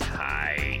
Hi.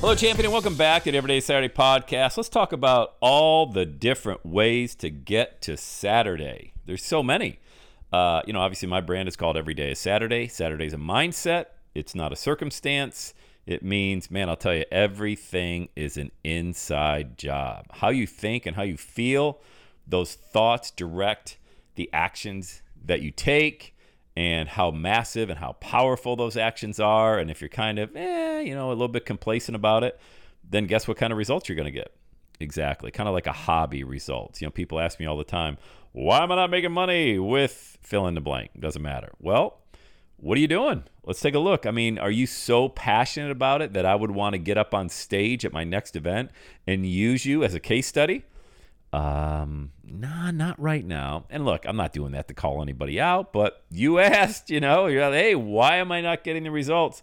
Hello, champion, and welcome back to the Everyday Saturday podcast. Let's talk about all the different ways to get to Saturday. There's so many. Obviously, my brand is called Everyday is Saturday. Saturday's a mindset. It's not a circumstance. It means, man, I'll tell you, everything is an inside job. How you think and how you feel, those thoughts direct the actions that you take, and how massive and how powerful those actions are. And if you're kind of, a little bit complacent about it, then guess what kind of results you're going to get? Exactly. Kind of like a hobby results. You know, people ask me all the time, why am I not making money with fill in the blank? Doesn't matter. Well, what are you doing? Let's take a look. I mean, are you so passionate about it that I would want to get up on stage at my next event and use you as a case study? Nah, not right now. And look, I'm not doing that to call anybody out, but you asked, you're like, hey, why am I not getting the results?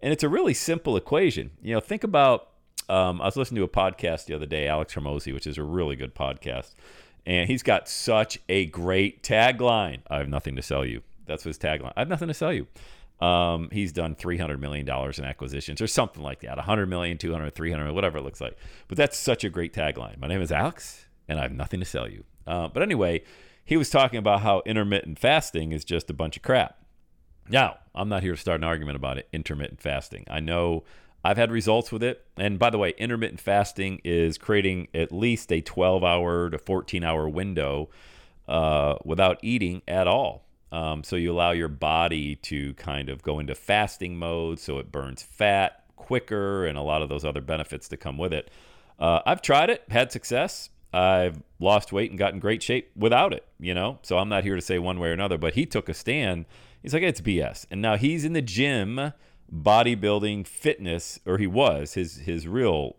And it's a really simple equation. Think about, I was listening to a podcast the other day, Alex Hermosi, which is a really good podcast. And he's got such a great tagline. I have nothing to sell you. That's his tagline. I have nothing to sell you. He's done $300 million in acquisitions or something like that. 100 million, 200, 300, whatever it looks like. But that's such a great tagline. My name is Alex. And I have nothing to sell you. But anyway, he was talking about how intermittent fasting is just a bunch of crap. Now, I'm not here to start an argument about it, intermittent fasting. I know I've had results with it. And by the way, intermittent fasting is creating at least a 12-hour to 14-hour window without eating at all. So you allow your body to kind of go into fasting mode so it burns fat quicker and a lot of those other benefits that come with it. I've tried it, had success. I've lost weight and got in great shape without it, So I'm not here to say one way or another, but he took a stand. He's like, it's BS. And now he's in the gym, bodybuilding, fitness, or he was, his real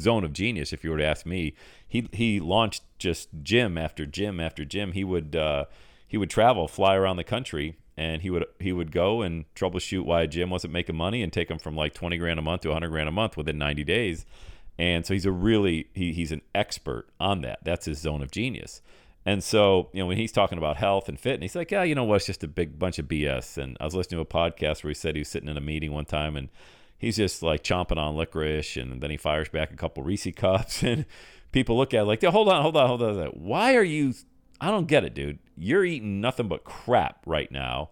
zone of genius, if you were to ask me. He launched just gym after gym after gym. He would travel, fly around the country, and he would go and troubleshoot why a gym wasn't making money and take him from like $20,000 a month to $100,000 a month within 90 days. And so he's an expert on that. That's his zone of genius. And so, when he's talking about health and fitness, he's like, yeah, it's just a big bunch of BS. And I was listening to a podcast where he said he was sitting in a meeting one time and he's just like chomping on licorice. And then he fires back a couple Reese's cups and people look at it like, hold on. Why are you, I don't get it, dude. You're eating nothing but crap right now.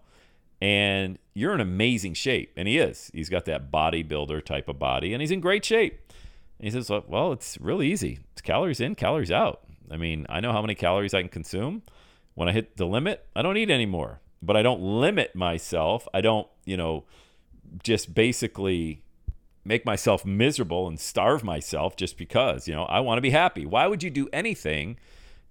And you're in amazing shape. And he is. He's got that bodybuilder type of body and he's in great shape. And he says, well, it's really easy. It's calories in, calories out. I mean, I know how many calories I can consume. When I hit the limit, I don't eat anymore. But I don't limit myself. I don't, just basically make myself miserable and starve myself just because, I want to be happy. Why would you do anything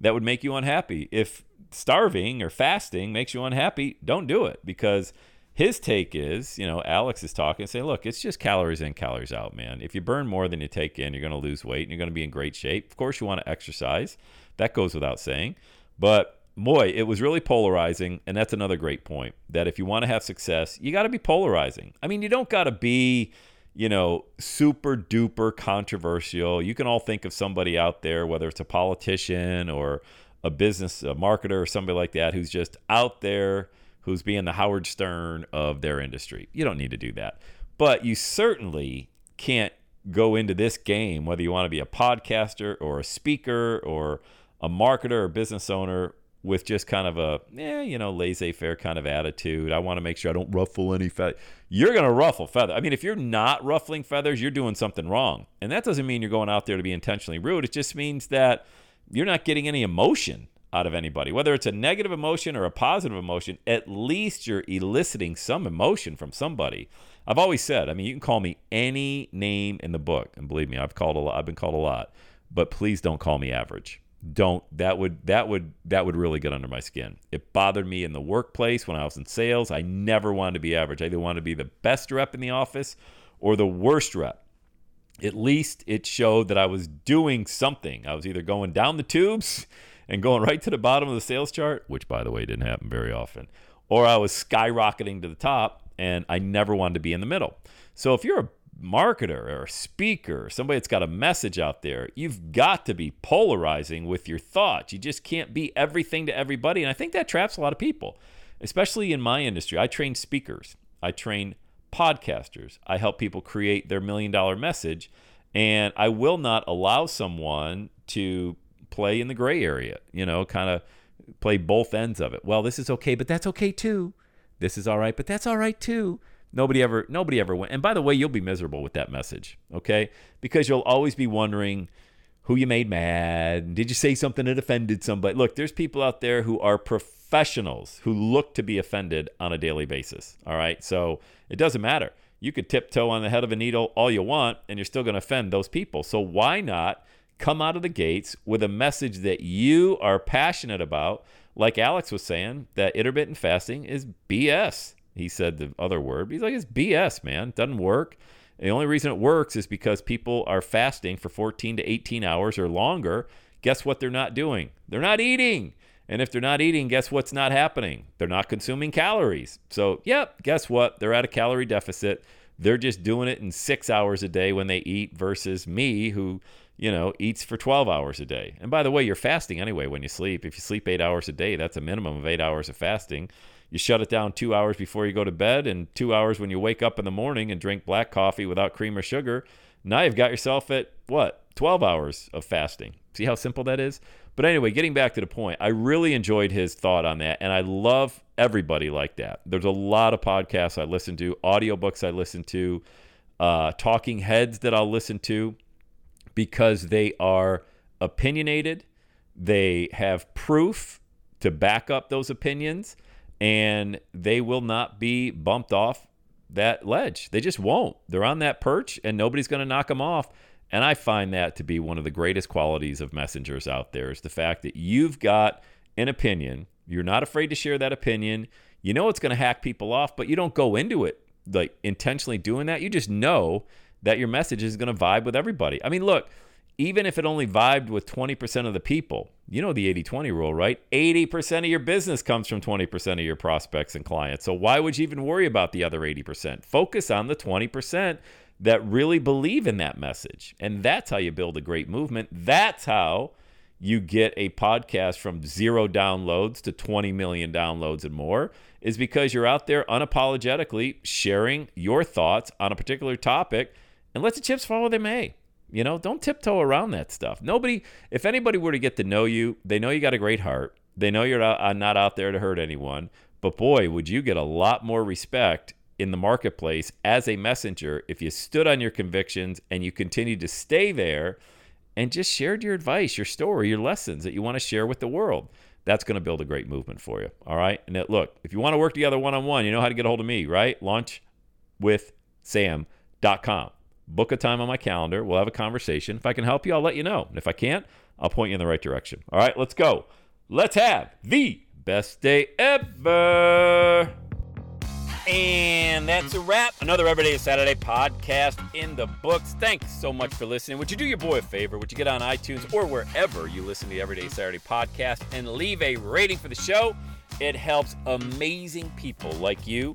that would make you unhappy? If starving or fasting makes you unhappy, don't do it. Because his take is, Alex is talking, saying, look, it's just calories in, calories out, man. If you burn more than you take in, you're going to lose weight and you're going to be in great shape. Of course, you want to exercise. That goes without saying. But boy, it was really polarizing. And that's another great point, that if you want to have success, you got to be polarizing. I mean, you don't got to be, super duper controversial. You can all think of somebody out there, whether it's a politician or a business, a marketer or somebody like that, who's just out there, who's being the Howard Stern of their industry. You don't need to do that. But you certainly can't go into this game, whether you want to be a podcaster or a speaker or a marketer or business owner, with just kind of a, laissez-faire kind of attitude. I want to make sure I don't ruffle any feathers. You're going to ruffle feathers. I mean, if you're not ruffling feathers, you're doing something wrong. And that doesn't mean you're going out there to be intentionally rude. It just means that you're not getting any emotion out of anybody. Whether it's a negative emotion or a positive emotion, at least you're eliciting some emotion from somebody. I've always said, I mean, you can call me any name in the book, and believe me, I've been called a lot, but please don't call me average. Don't. That would really get under my skin. It bothered me in the workplace when I was in sales. I never wanted to be average. I either wanted to be the best rep in the office or the worst rep. At least it showed that I was doing something. I was either going down the tubes and going right to the bottom of the sales chart, which, by the way, didn't happen very often, or I was skyrocketing to the top, and I never wanted to be in the middle. So if you're a marketer or a speaker, somebody that's got a message out there, you've got to be polarizing with your thoughts. You just can't be everything to everybody, and I think that traps a lot of people, especially in my industry. I train speakers. I train podcasters. I help people create their $1 million message, and I will not allow someone to play in the gray area, kind of play both ends of it. Well, this is okay, but that's okay too. This is all right, but that's all right too. Nobody ever went. And by the way, you'll be miserable with that message, okay? Because you'll always be wondering who you made mad. Did you say something that offended somebody? Look, there's people out there who are professionals who look to be offended on a daily basis, all right? So it doesn't matter. You could tiptoe on the head of a needle all you want, and you're still going to offend those people. So why not come out of the gates with a message that you are passionate about? Like Alex was saying, that intermittent fasting is BS. He said the other word. He's like, it's BS, man. It doesn't work. The only reason it works is because people are fasting for 14 to 18 hours or longer. Guess what they're not doing? They're not eating. And if they're not eating, guess what's not happening? They're not consuming calories. So, yep, guess what? They're at a calorie deficit. They're just doing it in 6 hours a day when they eat versus me who, eats for 12 hours a day. And by the way, you're fasting anyway when you sleep. If you sleep 8 hours a day, that's a minimum of 8 hours of fasting. You shut it down 2 hours before you go to bed and 2 hours when you wake up in the morning and drink black coffee without cream or sugar. Now you've got yourself at, 12 hours of fasting. See how simple that is? But anyway, getting back to the point, I really enjoyed his thought on that, and I love everybody like that. There's a lot of podcasts I listen to, audiobooks I listen to, talking heads that I'll listen to, because they are opinionated, they have proof to back up those opinions, and they will not be bumped off that ledge. They just won't. They're on that perch, and nobody's going to knock them off. And I find that to be one of the greatest qualities of messengers out there, is the fact that you've got an opinion. You're not afraid to share that opinion. You know it's going to hack people off, but you don't go into it like intentionally doing that. You just know that your message is going to vibe with everybody. I mean, look, even if it only vibed with 20% of the people, you know the 80-20 rule, right? 80% of your business comes from 20% of your prospects and clients. So why would you even worry about the other 80%? Focus on the 20% that really believe in that message. And that's how you build a great movement. That's how you get a podcast from 0 downloads to 20 million downloads and more, is because you're out there unapologetically sharing your thoughts on a particular topic and let the chips fall where they may. Don't tiptoe around that stuff. Nobody, if anybody were to get to know you, they know you got a great heart. They know you're not out there to hurt anyone. But boy, would you get a lot more respect in the marketplace as a messenger if you stood on your convictions and you continued to stay there and just shared your advice, your story, your lessons that you want to share with the world. That's going to build a great movement for you, all right? And look, if you want to work together one-on-one, you know how to get a hold of me, right? Launchwithsam.com. Book a time on my calendar. We'll have a conversation. If I can help you, I'll let you know. And if I can't, I'll point you in the right direction. All right, let's go. Let's have the best day ever. And that's a wrap. Another Everyday Saturday podcast in the books. Thanks so much for listening. Would you do your boy a favor? Would you get on iTunes or wherever you listen to the Everyday Saturday podcast and leave a rating for the show? It helps amazing people like you